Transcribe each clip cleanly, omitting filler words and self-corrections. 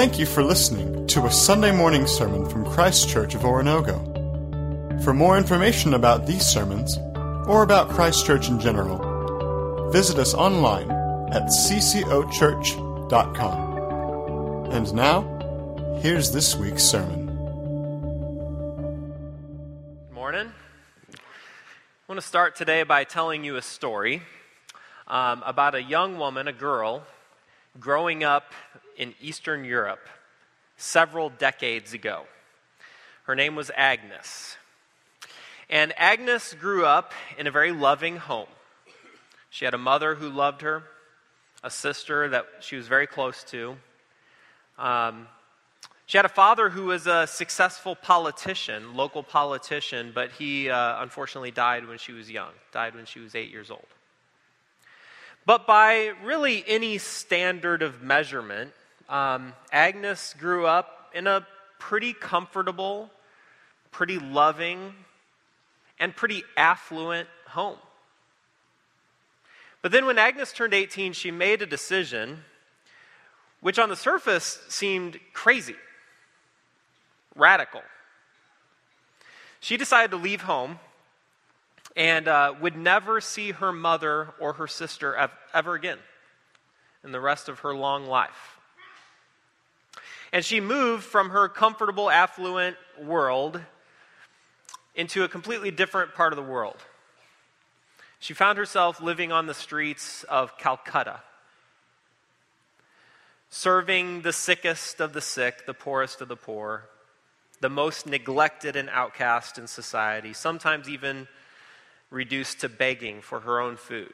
Thank you for listening to a Sunday morning sermon from Christ Church of Oranogo. For more information about these sermons, or about Christ Church in general, visit us online at ccochurch.com. And now, here's this week's sermon. Good morning. I want to start today by telling you a story about a young woman, a girl, growing up in Eastern Europe several decades ago. Her name was Agnes. And Agnes grew up in a very loving home. She had a mother who loved her, a sister that she was very close to. She had a father who was a successful politician, local politician, but he unfortunately died when she was young, died when she was 8 years old. But by really any standard of measurement, Agnes grew up in a pretty comfortable, pretty loving, and pretty affluent home. But then when Agnes turned 18, she made a decision which on the surface seemed crazy, radical. She decided to leave home and would never see her mother or her sister ever again in the rest of her long life. And she moved from her comfortable, affluent world into a completely different part of the world. She found herself living on the streets of Calcutta, serving the sickest of the sick, the poorest of the poor, the most neglected and outcast in society, sometimes even reduced to begging for her own food.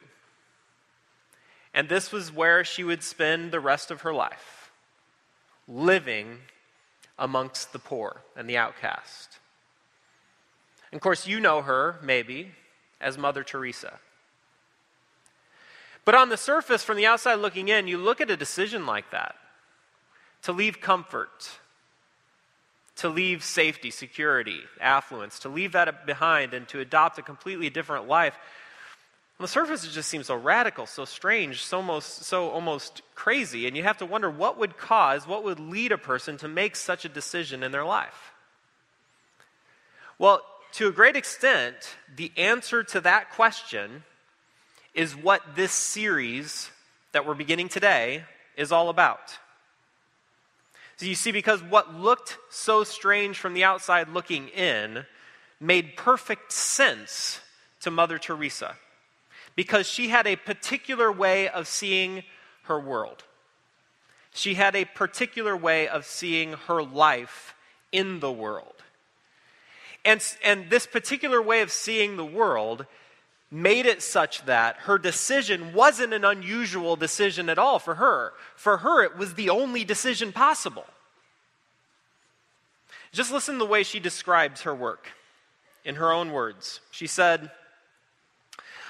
And this was where she would spend the rest of her life, living amongst the poor and the outcast. And of course, you know her, maybe, as Mother Teresa. But on the surface, from the outside looking in, you look at a decision like that, to leave comfort, to leave safety, security, affluence, to leave that behind and to adopt a completely different life. On the surface, it just seems so radical, so strange, so almost crazy. And you have to wonder what would lead a person to make such a decision in their life? Well, to a great extent, the answer to that question is what this series that we're beginning today is all about. So you see, because what looked so strange from the outside looking in made perfect sense to Mother Teresa, because she had a particular way of seeing her world. She had a particular way of seeing her life in the world. And this particular way of seeing the world made it such that her decision wasn't an unusual decision at all for her. For her, it was the only decision possible. Just listen to the way she describes her work in her own words. She said,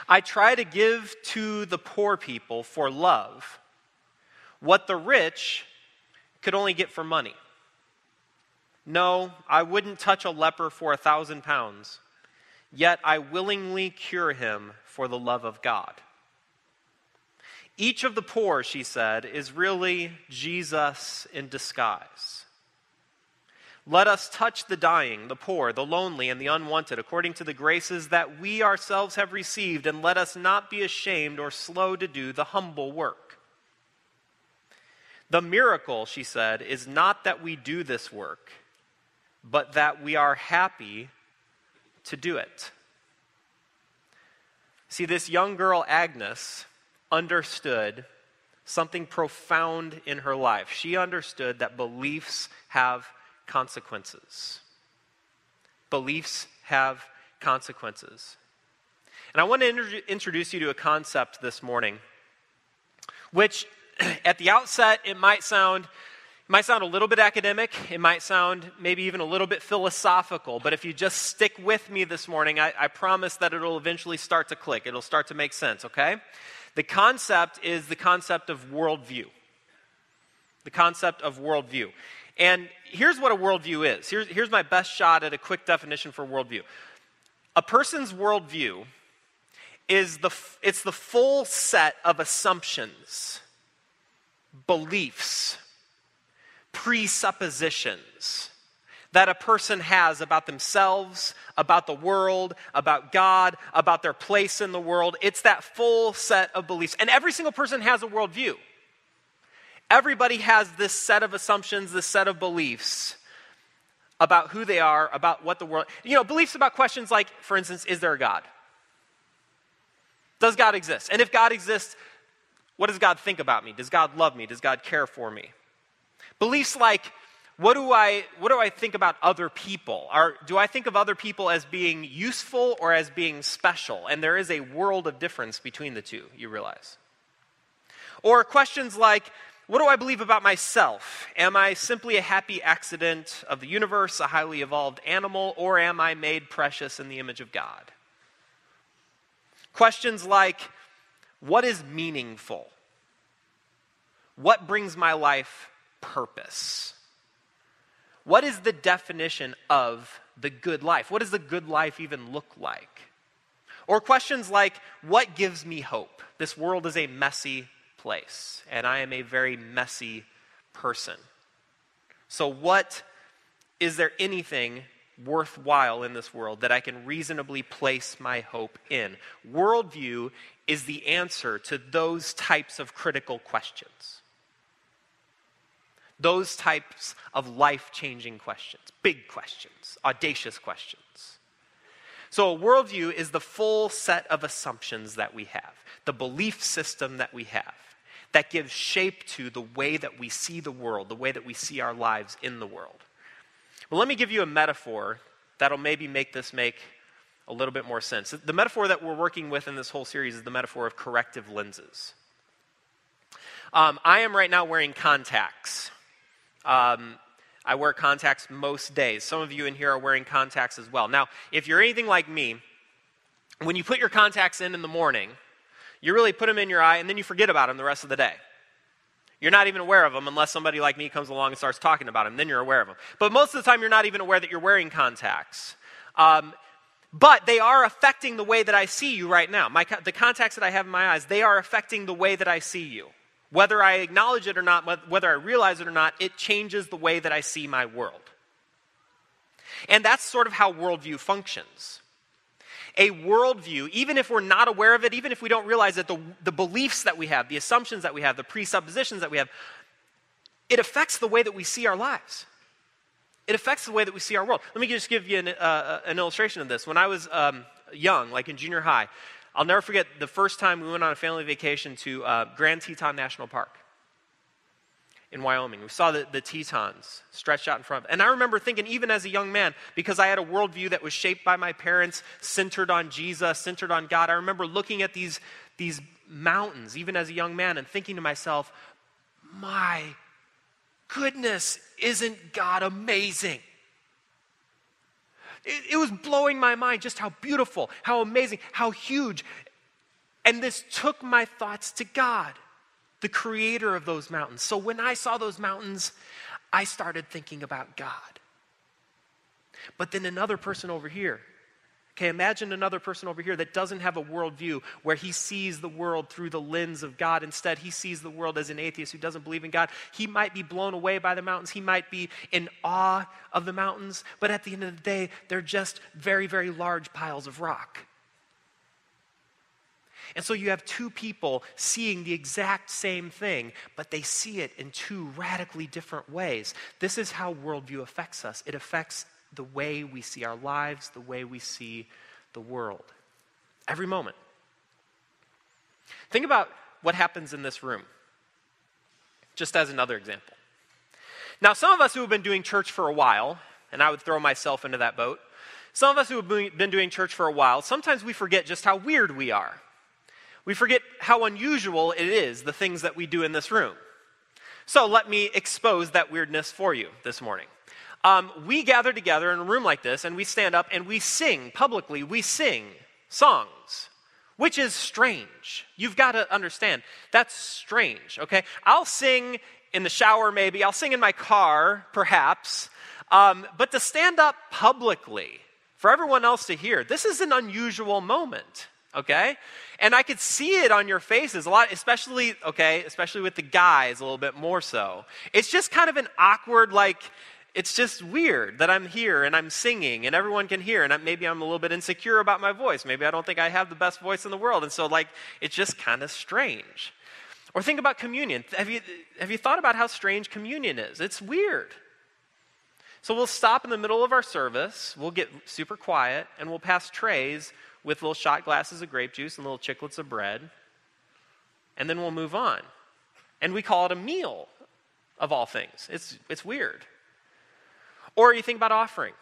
"I try to give to the poor people for love what the rich could only get for money. No, I wouldn't touch a leper for 1,000 pounds, yet I willingly cure him for the love of God." Each of the poor, she said, is really Jesus in disguise. Let us touch the dying, the poor, the lonely, and the unwanted, according to the graces that we ourselves have received, and let us not be ashamed or slow to do the humble work. The miracle, she said, is not that we do this work, but that we are happy to do it. See, this young girl, Agnes, understood something profound in her life. She understood that beliefs have consequences. Beliefs have consequences. And I want to introduce you to a concept this morning, which at the outset, it might sound a little bit academic, it might sound maybe even a little bit philosophical, but if you just stick with me this morning, I promise that it'll eventually start to click, it'll start to make sense, okay? The concept is the concept of worldview. The concept of worldview. And here's what a worldview is. Here's my best shot at a quick definition for worldview. A person's worldview is the full set of assumptions, beliefs, presuppositions that a person has about themselves, about the world, about God, about their place in the world. It's that full set of beliefs. And every single person has a worldview. Everybody has this set of assumptions, this set of beliefs about who they are, about what the world... You know, beliefs about questions like, for instance, is there a God? Does God exist? And if God exists, what does God think about me? Does God love me? Does God care for me? Beliefs like, what do I think about other people? Do I think of other people as being useful or as being special? And there is a world of difference between the two, you realize. Or questions like, what do I believe about myself? Am I simply a happy accident of the universe, a highly evolved animal, or am I made precious in the image of God? Questions like, what is meaningful? What brings my life purpose? What is the definition of the good life? What does the good life even look like? Or questions like, what gives me hope? This world is a messy place, and I am a very messy person. So is there anything worthwhile in this world that I can reasonably place my hope in? Worldview is the answer to those types of critical questions. Those types of life-changing questions, big questions, audacious questions. So a worldview is the full set of assumptions that we have, the belief system that we have, that gives shape to the way that we see the world, the way that we see our lives in the world. Well, let me give you a metaphor that'll maybe make this make a little bit more sense. The metaphor that we're working with in this whole series is the metaphor of corrective lenses. I am right now wearing contacts. I wear contacts most days. Some of you in here are wearing contacts as well. Now, if you're anything like me, when you put your contacts in the morning, you really put them in your eye and then you forget about them the rest of the day. You're not even aware of them unless somebody like me comes along and starts talking about them. Then you're aware of them. But most of the time, you're not even aware that you're wearing contacts. But they are affecting the way that I see you right now. The contacts that I have in my eyes, they are affecting the way that I see you. Whether I acknowledge it or not, whether I realize it or not, it changes the way that I see my world. And that's sort of how worldview functions. A worldview, even if we're not aware of it, even if we don't realize it, the beliefs that we have, the assumptions that we have, the presuppositions that we have, it affects the way that we see our lives. It affects the way that we see our world. Let me just give you an illustration of this. When I was young, like in junior high, I'll never forget the first time we went on a family vacation to Grand Teton National Park in Wyoming. We saw the Tetons stretched out in front of us. And I remember thinking, even as a young man, because I had a worldview that was shaped by my parents, centered on Jesus, centered on God, I remember looking at these mountains, even as a young man, and thinking to myself, my goodness, isn't God amazing? It was blowing my mind just how beautiful, how amazing, how huge. And this took my thoughts to God, the creator of those mountains. So when I saw those mountains, I started thinking about God. But then another person over here, okay, imagine another person over here that doesn't have a worldview where he sees the world through the lens of God. Instead, he sees the world as an atheist who doesn't believe in God. He might be blown away by the mountains. He might be in awe of the mountains. But at the end of the day, they're just very, very large piles of rock. And so you have two people seeing the exact same thing, but they see it in two radically different ways. This is how worldview affects us. It affects the way we see our lives, the way we see the world. Every moment. Think about what happens in this room, just as another example. Now, some of us who have been doing church for a while, and I would throw myself into that boat, some of us who have been doing church for a while, sometimes we forget just how weird we are. We forget how unusual it is, the things that we do in this room. So let me expose that weirdness for you this morning. We gather together in a room like this, and we stand up and we sing publicly. We sing songs, which is strange. You've got to understand, that's strange, okay? I'll sing in the shower maybe. I'll sing in my car, perhaps. But to stand up publicly for everyone else to hear, this is an unusual moment, okay? And I could see it on your faces a lot, especially with the guys a little bit more so. It's just kind of an awkward, like, it's just weird that I'm here and I'm singing and everyone can hear, and maybe I'm a little bit insecure about my voice. Maybe I don't think I have the best voice in the world, and so, like, it's just kind of strange. Or think about communion. Have you thought about how strange communion is? It's weird. So we'll stop in the middle of our service, we'll get super quiet, and we'll pass trays with little shot glasses of grape juice and little chiclets of bread, and then we'll move on. And we call it a meal, of all things. It's weird. Or you think about offering.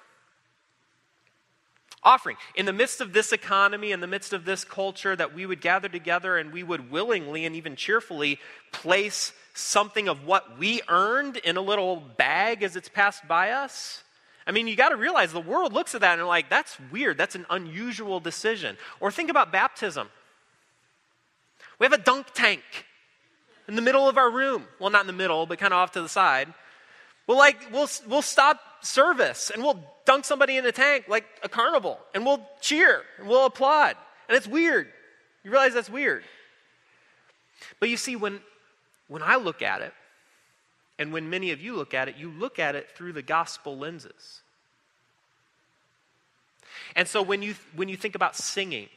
Offering. In the midst of this economy, in the midst of this culture, that we would gather together and we would willingly and even cheerfully place something of what we earned in a little bag as it's passed by us. I mean, you got to realize the world looks at that and they're like, that's weird. That's an unusual decision. Or think about baptism. We have a dunk tank in the middle of our room. Well, not in the middle, but kind of off to the side. Well, like, we'll stop service and we'll dunk somebody in a tank like a carnival, and we'll cheer and we'll applaud. And it's weird. You realize that's weird. But you see, when I look at it, and when many of you look at it through the gospel lenses. And so when you think about singing,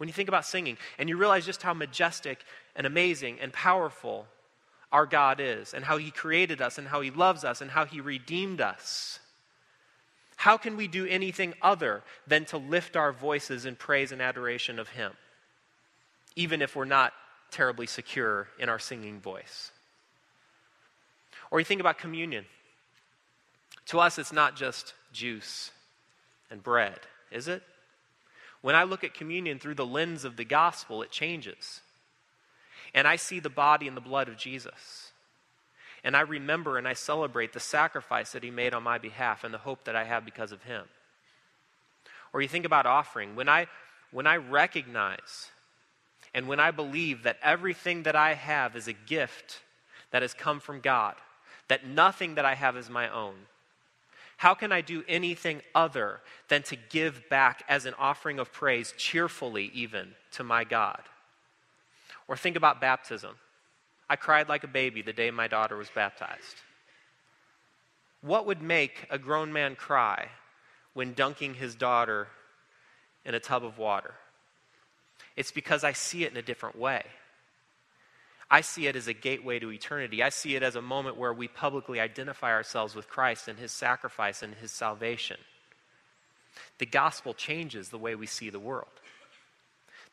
and you realize just how majestic and amazing and powerful our God is, and how he created us, and how he loves us, and how he redeemed us, how can we do anything other than to lift our voices in praise and adoration of him, even if we're not terribly secure in our singing voice? Or you think about communion. To us, it's not just juice and bread, is it? When I look at communion through the lens of the gospel, it changes. And I see the body and the blood of Jesus. And I remember and I celebrate the sacrifice that he made on my behalf and the hope that I have because of him. Or you think about offering. When I recognize and when I believe that everything that I have is a gift that has come from God, that nothing that I have is my own, how can I do anything other than to give back as an offering of praise, cheerfully even, to my God? Or think about baptism. I cried like a baby the day my daughter was baptized. What would make a grown man cry when dunking his daughter in a tub of water? It's because I see it in a different way. I see it as a gateway to eternity. I see it as a moment where we publicly identify ourselves with Christ and his sacrifice and his salvation. The gospel changes the way we see the world.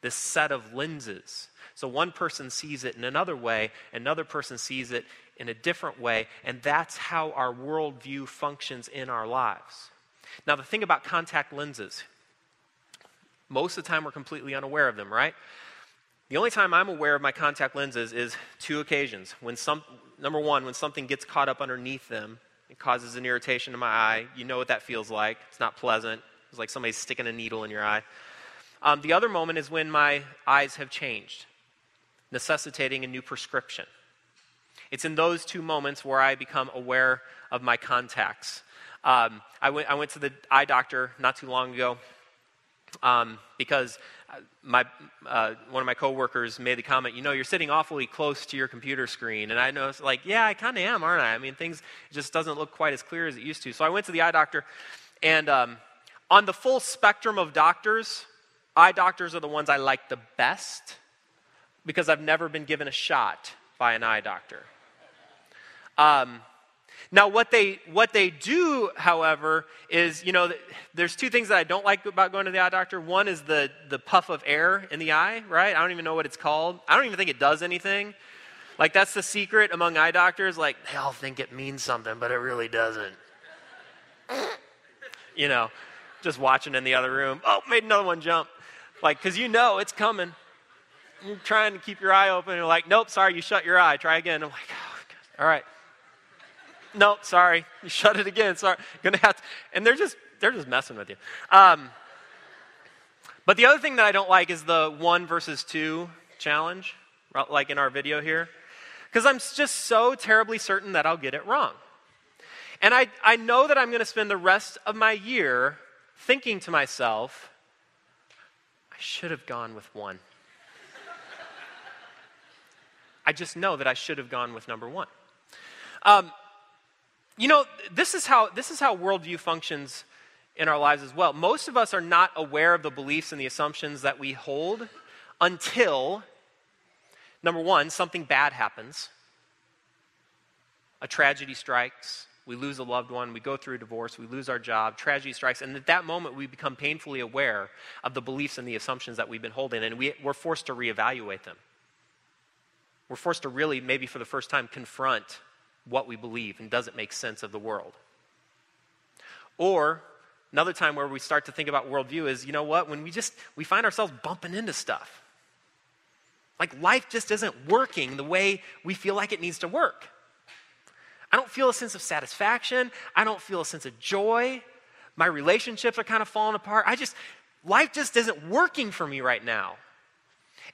This set of lenses. So one person sees it in another way, another person sees it in a different way, and that's how our worldview functions in our lives. Now, the thing about contact lenses, most of the time we're completely unaware of them, right? The only time I'm aware of my contact lenses is two occasions. Number one, when something gets caught up underneath them, it causes an irritation to my eye. You know what that feels like. It's not pleasant. It's like somebody's sticking a needle in your eye. The other moment is when my eyes have changed, necessitating a new prescription. It's in those two moments where I become aware of my contacts. I went to the eye doctor not too long ago because one of my coworkers made the comment, you know, you're sitting awfully close to your computer screen. And I noticed, like, yeah, I kind of am, aren't I? I mean, things just doesn't look quite as clear as it used to. So I went to the eye doctor, and on the full spectrum of doctors, eye doctors are the ones I like the best because I've never been given a shot by an eye doctor. Now, what they do, however, is, you know, there's two things that I don't like about going to the eye doctor. One is the puff of air in the eye, right? I don't even know what it's called. I don't even think it does anything. Like, that's the secret among eye doctors. Like, they all think it means something, but it really doesn't. You know, just watching in the other room. Oh, made another one jump. Like, because you know it's coming. You're trying to keep your eye open. And you're like, nope, sorry, you shut your eye. Try again. I'm like, oh, God. All right. Nope, sorry, you shut it again. Sorry, gonna have to. And they're just messing with you. But the other thing that I don't like is the 1 versus 2 challenge, like in our video here, because I'm just so terribly certain that I'll get it wrong, and I know that I'm gonna spend the rest of my year thinking to myself, I should have gone with one. I just know that I should have gone with number one. This is how worldview functions in our lives as well. Most of us are not aware of the beliefs and the assumptions that we hold until, number one, something bad happens. A tragedy strikes, we lose a loved one, we go through a divorce, we lose our job, tragedy strikes, and at that moment we become painfully aware of the beliefs and the assumptions that we've been holding, and we're forced to reevaluate them. We're forced to really, maybe for the first time, confront what we believe and does it make sense of the world. Or another time where we start to think about worldview is, you know what, when we find ourselves bumping into stuff. Like life just isn't working the way we feel like it needs to work. I don't feel a sense of satisfaction. I don't feel a sense of joy. My relationships are kind of falling apart. Life just isn't working for me right now.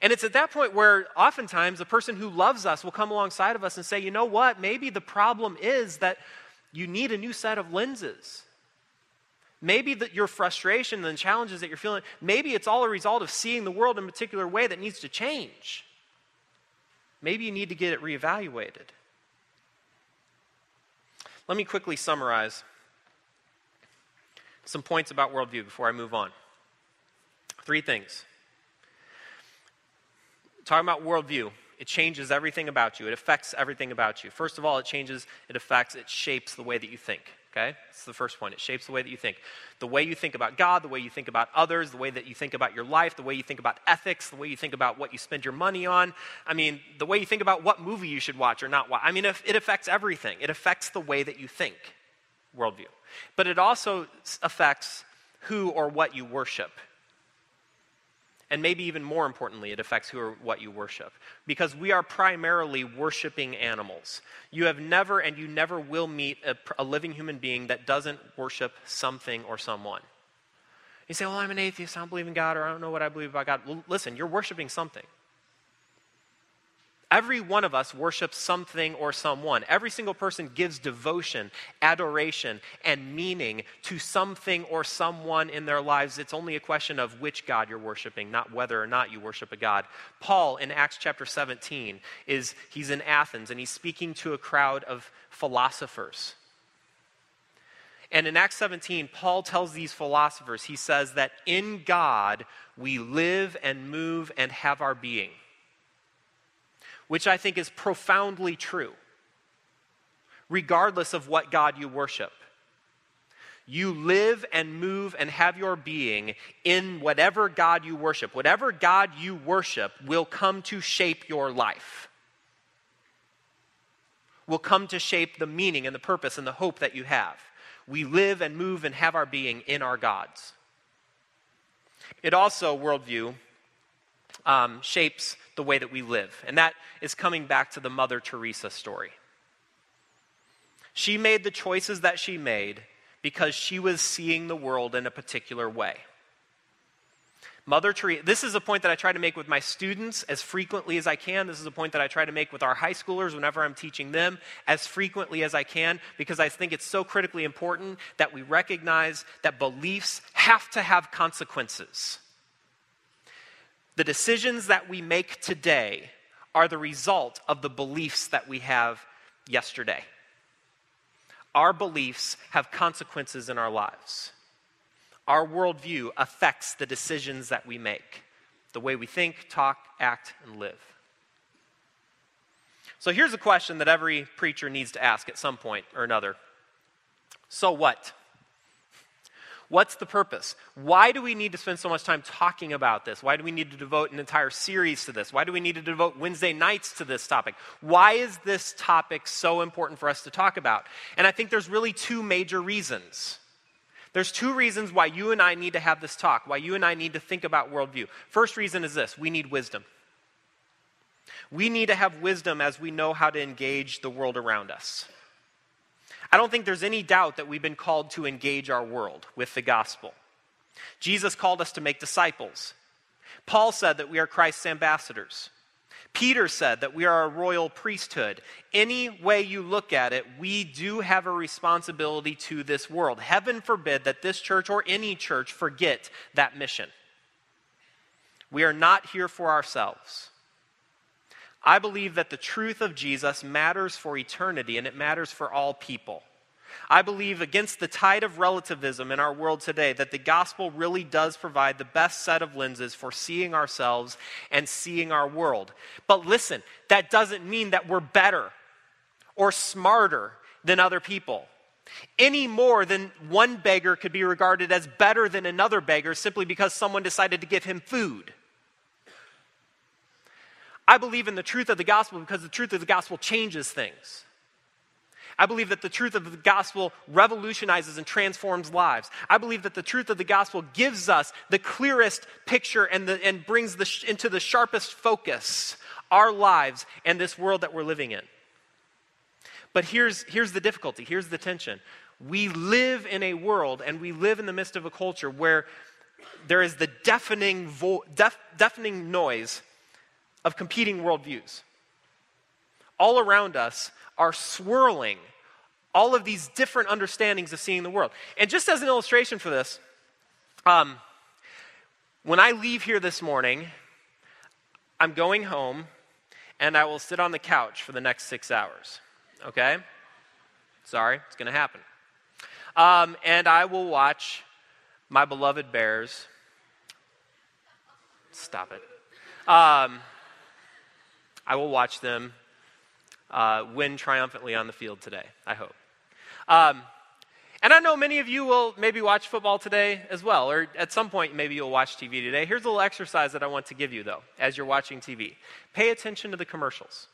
And it's at that point where oftentimes the person who loves us will come alongside of us and say, you know what, maybe the problem is that you need a new set of lenses. Maybe that your frustration and the challenges that you're feeling, maybe it's all a result of seeing the world in a particular way that needs to change. Maybe you need to get it reevaluated. Let me quickly summarize some points about worldview before I move on. Three things. Talking about worldview, it changes everything about you. It affects everything about you. First of all, it changes, it affects, it shapes the way that you think, okay? That's the first point. It shapes the way that you think. The way you think about God, the way you think about others, the way that you think about your life, the way you think about ethics, the way you think about what you spend your money on. I mean, the way you think about what movie you should watch or not watch. I mean, it affects everything. It affects the way that you think, worldview. But it also affects who or what you worship. And maybe even more importantly, it affects who or what you worship. Because we are primarily worshiping animals. You have never and you never will meet a living human being that doesn't worship something or someone. You say, well, I'm an atheist, I don't believe in God, or I don't know what I believe about God. Well, listen, you're worshiping something. Every one of us worships something or someone. Every single person gives devotion, adoration, and meaning to something or someone in their lives. It's only a question of which God you're worshiping, not whether or not you worship a God. Paul in Acts chapter 17, he's in Athens, and he's speaking to a crowd of philosophers. And in Acts 17, Paul tells these philosophers, he says that in God we live and move and have our being. Which I think is profoundly true. Regardless of what God you worship, you live and move and have your being in whatever God you worship. Whatever God you worship will come to shape your life, will come to shape the meaning and the purpose and the hope that you have. We live and move and have our being in our gods. It also, worldview, shapes the way that we live. And that is coming back to the Mother Teresa story. She made the choices that she made because she was seeing the world in a particular way. Mother Teresa, this is a point that I try to make with my students as frequently as I can. This is a point that I try to make with our high schoolers whenever I'm teaching them as frequently as I can, because I think it's so critically important that we recognize that beliefs have to have consequences. The decisions that we make today are the result of the beliefs that we have yesterday. Our beliefs have consequences in our lives. Our worldview affects the decisions that we make, the way we think, talk, act, and live. So here's a question that every preacher needs to ask at some point or another. So what? What's the purpose? Why do we need to spend so much time talking about this? Why do we need to devote an entire series to this? Why do we need to devote Wednesday nights to this topic? Why is this topic so important for us to talk about? And I think there's really two major reasons. There's two reasons why you and I need to have this talk, why you and I need to think about worldview. First reason is this: we need wisdom. We need to have wisdom as we know how to engage the world around us. I don't think there's any doubt that we've been called to engage our world with the gospel. Jesus called us to make disciples. Paul said that we are Christ's ambassadors. Peter said that we are a royal priesthood. Any way you look at it, we do have a responsibility to this world. Heaven forbid that this church or any church forget that mission. We are not here for ourselves. I believe that the truth of Jesus matters for eternity, and it matters for all people. I believe, against the tide of relativism in our world today, that the gospel really does provide the best set of lenses for seeing ourselves and seeing our world. But listen, that doesn't mean that we're better or smarter than other people, any more than one beggar could be regarded as better than another beggar simply because someone decided to give him food. I believe in the truth of the gospel because the truth of the gospel changes things. I believe that the truth of the gospel revolutionizes and transforms lives. I believe that the truth of the gospel gives us the clearest picture and brings into the sharpest focus our lives and this world that we're living in. But here's the difficulty. Here's the tension. We live in a world, and we live in the midst of a culture where there is the deafening noise of competing worldviews. All around us are swirling all of these different understandings of seeing the world. And just as an illustration for this, when I leave here this morning, I'm going home, and I will sit on the couch for the next 6 hours. Okay? Sorry, it's going to happen. And I will watch my beloved Bears. Stop it. I will watch them win triumphantly on the field today, I hope. And I know many of you will maybe watch football today as well, or at some point maybe you'll watch TV today. Here's a little exercise that I want to give you, though, as you're watching TV. Pay attention to the commercials.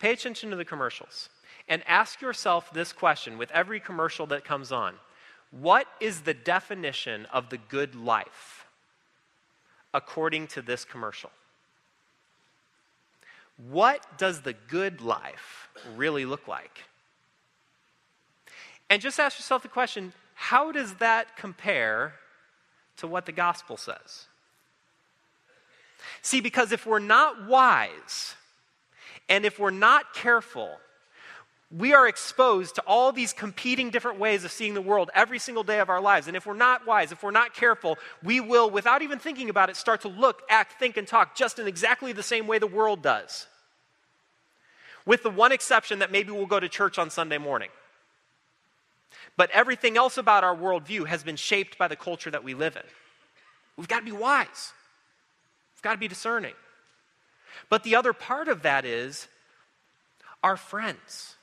Pay attention to the commercials and ask yourself this question with every commercial that comes on. What is the definition of the good life according to this commercial? What does the good life really look like? And just ask yourself the question, how does that compare to what the gospel says? See, because if we're not wise, and if we're not careful, we are exposed to all these competing different ways of seeing the world every single day of our lives. And if we're not wise, if we're not careful, we will, without even thinking about it, start to look, act, think, and talk just in exactly the same way the world does. With the one exception that maybe we'll go to church on Sunday morning. But everything else about our worldview has been shaped by the culture that we live in. We've got to be wise. We've got to be discerning. But the other part of that is our friends,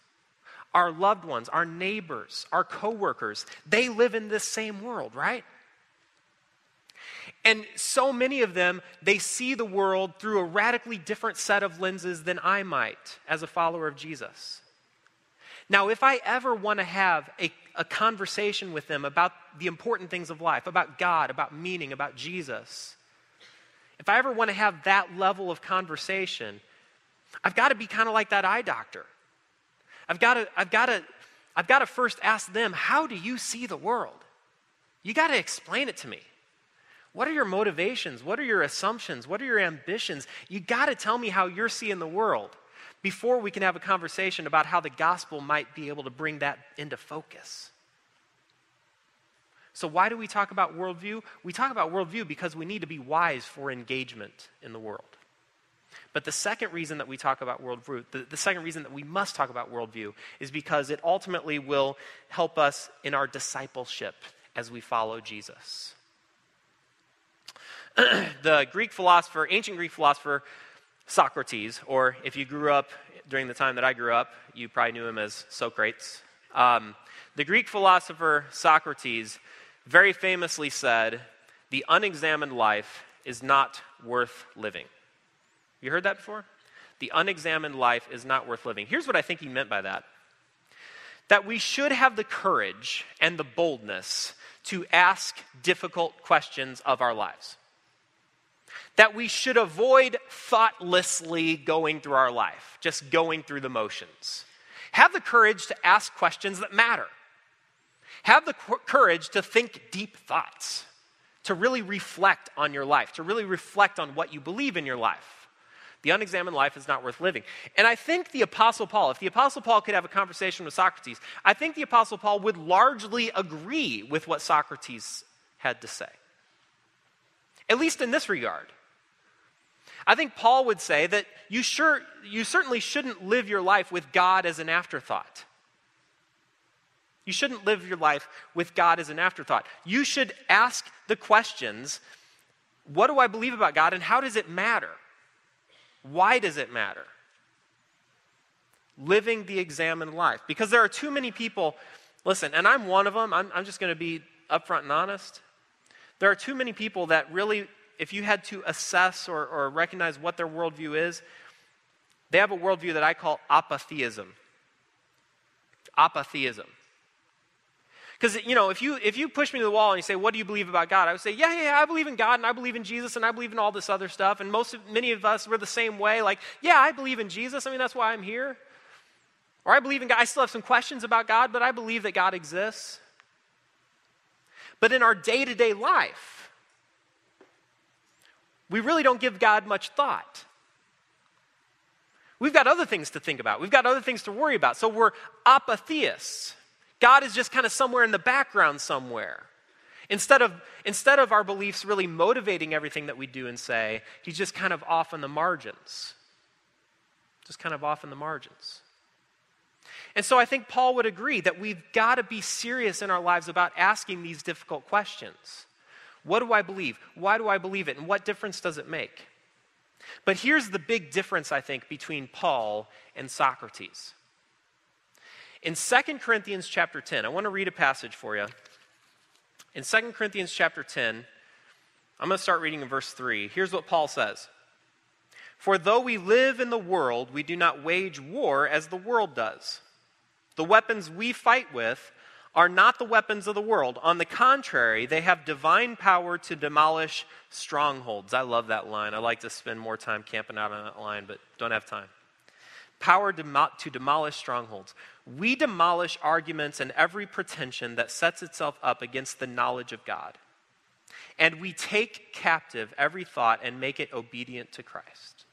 our loved ones, our neighbors, our coworkers. They live in this same world, right? And so many of them, they see the world through a radically different set of lenses than I might as a follower of Jesus. Now, if I ever want to have a conversation with them about the important things of life, about God, about meaning, about Jesus, if I ever want to have that level of conversation, I've got to be kind of like that eye doctor. I've got to first ask them, how do you see the world? You got to explain it to me. What are your motivations? What are your assumptions? What are your ambitions? You got to tell me how you're seeing the world before we can have a conversation about how the gospel might be able to bring that into focus. So why do we talk about worldview? We talk about worldview because we need to be wise for engagement in the world. But the second reason that we talk about worldview, the second reason that we must talk about worldview is because it ultimately will help us in our discipleship as we follow Jesus. The ancient Greek philosopher Socrates, or if you grew up during the time that I grew up, you probably knew him as Socrates. The Greek philosopher Socrates very famously said, "The unexamined life is not worth living." You heard that before? The unexamined life is not worth living. Here's what I think he meant by that. That we should have the courage and the boldness to ask difficult questions of our lives. That we should avoid thoughtlessly going through our life, just going through the motions. Have the courage to ask questions that matter. Have the courage to think deep thoughts, to really reflect on your life, to really reflect on what you believe in your life. The unexamined life is not worth living. And I think the Apostle Paul, if the Apostle Paul could have a conversation with Socrates, I think the Apostle Paul would largely agree with what Socrates had to say. at least in this regard. I think Paul would say that you certainly shouldn't live your life with God as an afterthought. You shouldn't live your life with God as an afterthought. You should ask the questions, what do I believe about God and how does it matter? Why does it matter? Living the examined life. Because there are too many people, listen, and I'm one of them, I'm just going to be upfront and honest. There are too many people that really, if you had to assess or recognize what their worldview is, they have a worldview that I call apatheism. Apatheism. Because, you know, if you push me to the wall and you say, what do you believe about God? I would say, yeah, I believe in God and I believe in Jesus and I believe in all this other stuff. And many of us, we're the same way. Like, yeah, I believe in Jesus. I mean, that's why I'm here. Or I believe in God. I still have some questions about God, but I believe that God exists. But in our day-to-day life, we really don't give God much thought. We've got other things to think about. We've got other things to worry about. So we're apatheists. God is just kind of somewhere in the background somewhere. Instead of our beliefs really motivating everything that we do and say, he's just kind of off on the margins. Just kind of off on the margins. And so I think Paul would agree that we've got to be serious in our lives about asking these difficult questions. What do I believe? Why do I believe it? And what difference does it make? But here's the big difference, I think, between Paul and Socrates. In 2 Corinthians chapter 10, I want to read a passage for you. In 2 Corinthians chapter 10, I'm going to start reading in verse 3. Here's what Paul says. For though we live in the world, we do not wage war as the world does. The weapons we fight with are not the weapons of the world. On the contrary, they have divine power to demolish strongholds. I love that line. I like to spend more time camping out on that line, but don't have time. Power to demolish strongholds. We demolish arguments and every pretension that sets itself up against the knowledge of God. And we take captive every thought and make it obedient to Christ.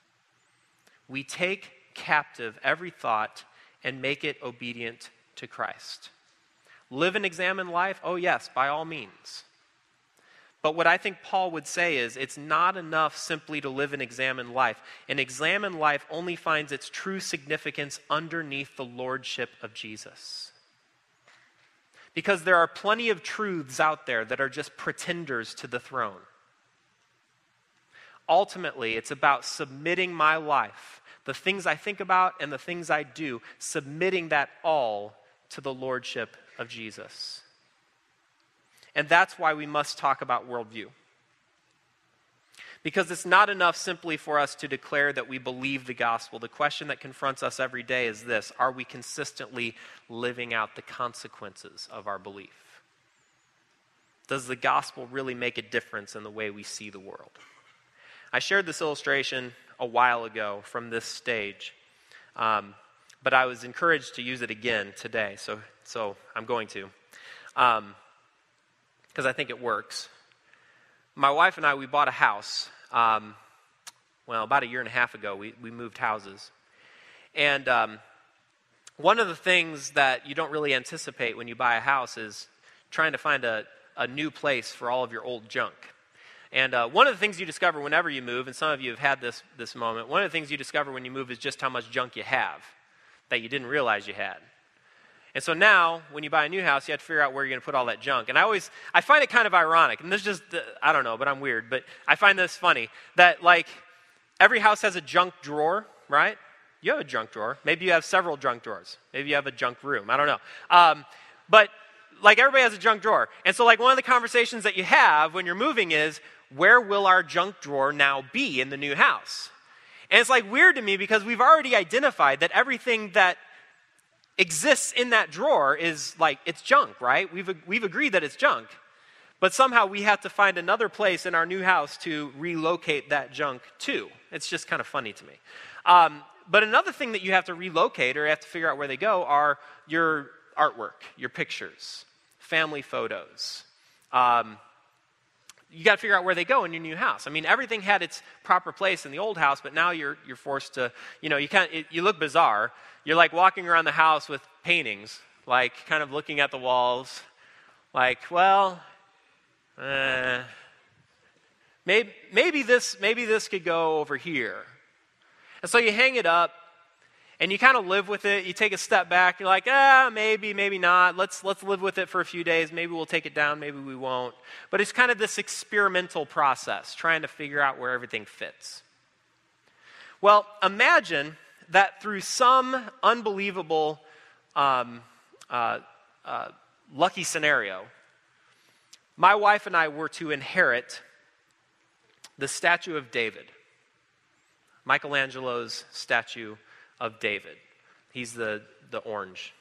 We take captive every thought and make it obedient to Christ. Live an examined life? Oh yes, by all means. But what I think Paul would say is it's not enough simply to live an examined life. An examined life only finds its true significance underneath the lordship of Jesus. Because there are plenty of truths out there that are just pretenders to the throne. Ultimately, it's about submitting my life, the things I think about and the things I do, submitting that all to the lordship of Jesus. And that's why we must talk about worldview. Because it's not enough simply for us to declare that we believe the gospel. The question that confronts us every day is this: are we consistently living out the consequences of our belief? Does the gospel really make a difference in the way we see the world? I shared this illustration a while ago from this stage, but I was encouraged to use it again today, so I'm going to. Because I think it works. My wife and I, we bought a house. About 1.5 years ago, we moved houses. And one of the things that you don't really anticipate when you buy a house is trying to find a new place for all of your old junk. And one of the things you discover whenever you move, and some of you have had this moment, one of the things you discover when you move is just how much junk you have that you didn't realize you had. And so now, when you buy a new house, you have to figure out where you're going to put all that junk. And I find it kind of ironic. And this is just, I don't know, but I'm weird. But I find this funny that, like, every house has a junk drawer, right? You have a junk drawer. Maybe you have several junk drawers. Maybe you have a junk room. I don't know. But, like, everybody has a junk drawer. And so, like, one of the conversations that you have when you're moving is, where will our junk drawer now be in the new house? And it's, like, weird to me because we've already identified that everything that exists in that drawer is, like, it's junk, right? We've agreed that it's junk, but somehow we have to find another place in our new house to relocate that junk to. It's just kind of funny to me. But another thing that you have to relocate or have to figure out where they go are your artwork, your pictures, family photos. You got to figure out where they go in your new house. I mean, everything had its proper place in the old house, but now you're forced to, you know, you look bizarre. You're like walking around the house with paintings, like kind of looking at the walls, like, well, Maybe this could go over here. And so you hang it up, and you kind of live with it. You take a step back. You're like, maybe, maybe not. Let's live with it for a few days. Maybe we'll take it down. Maybe we won't. But it's kind of this experimental process, trying to figure out where everything fits. Well, imagine that through some unbelievable lucky scenario, my wife and I were to inherit the statue of David, Michelangelo's statue of David. He's the orange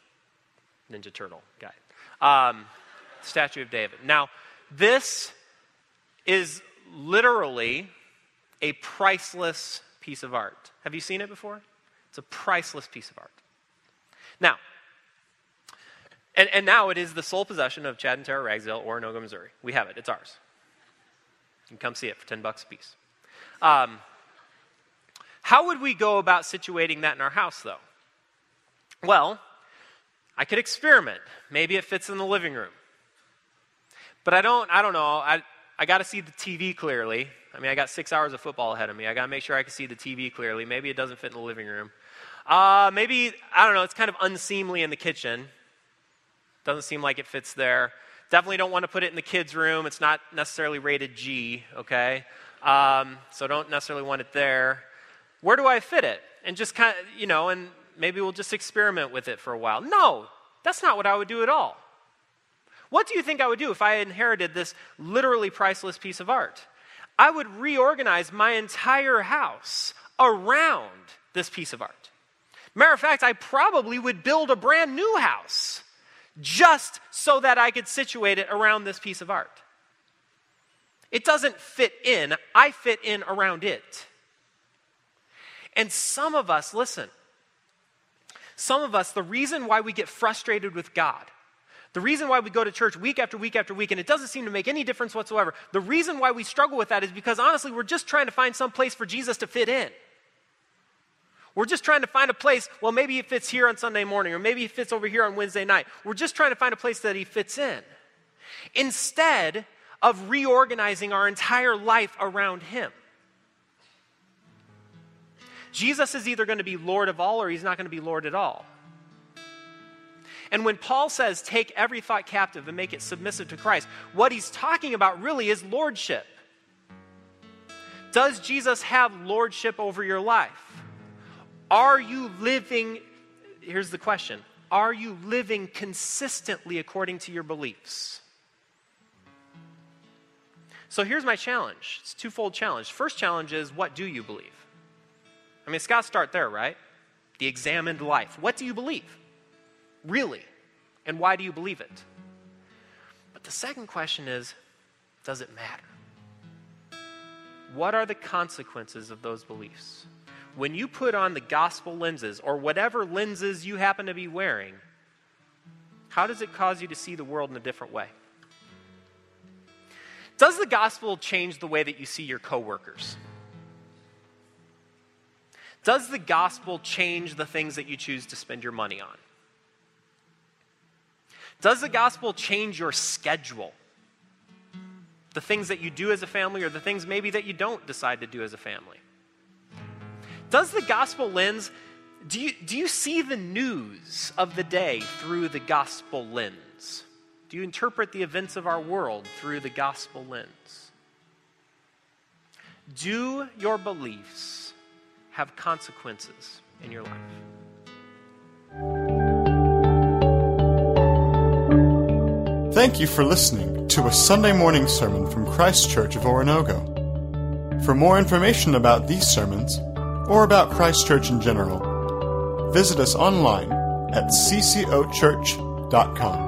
Ninja Turtle guy. Statue of David. Now, this is literally a priceless piece of art. Have you seen it before? It's a priceless piece of art. Now, and now it is the sole possession of Chad and Tara Ragsdale, Oronogo, Missouri. We have it. It's ours. You can come see it for $10 a piece. How would we go about situating that in our house, though? Well, I could experiment. Maybe it fits in the living room. But I don't know. I got to see the TV clearly. I mean, I got 6 hours of football ahead of me. I got to make sure I can see the TV clearly. Maybe it doesn't fit in the living room. Maybe, I don't know, it's kind of unseemly in the kitchen. Doesn't seem like it fits there. Definitely don't want to put it in the kids' room. It's not necessarily rated G, okay? So don't necessarily want it there. Where do I fit it? And just kind of, you know, and maybe we'll just experiment with it for a while. No, that's not what I would do at all. What do you think I would do if I inherited this literally priceless piece of art? I would reorganize my entire house around this piece of art. Matter of fact, I probably would build a brand new house just so that I could situate it around this piece of art. It doesn't fit in. I fit in around it. And some of us, listen, some of us, the reason why we get frustrated with God, the reason why we go to church week after week after week, and it doesn't seem to make any difference whatsoever, the reason why we struggle with that is because, honestly, we're just trying to find some place for Jesus to fit in. We're just trying to find a place, well, maybe it fits here on Sunday morning, or maybe it fits over here on Wednesday night. We're just trying to find a place that he fits in, instead of reorganizing our entire life around him. Jesus is either going to be Lord of all, or he's not going to be Lord at all. And when Paul says, take every thought captive and make it submissive to Christ, what he's talking about really is lordship. Does Jesus have lordship over your life? Are you living, here's the question, are you living consistently according to your beliefs? So here's my challenge. It's a twofold challenge. First challenge is, what do you believe? I mean, it's got to start there, right? The examined life. What do you believe? Really? And why do you believe it? But the second question is, does it matter? What are the consequences of those beliefs? When you put on the gospel lenses, or whatever lenses you happen to be wearing, how does it cause you to see the world in a different way? Does the gospel change the way that you see your coworkers? Does the gospel change the things that you choose to spend your money on? Does the gospel change your schedule? The things that you do as a family, or the things maybe that you don't decide to do as a family? Does the gospel lens, do you see the news of the day through the gospel lens? Do you interpret the events of our world through the gospel lens? Do your beliefs have consequences in your life? Thank you for listening to a Sunday morning sermon from Christ Church of Oronogo. For more information about these sermons, or about Christ Church in general, visit us online at ccochurch.com.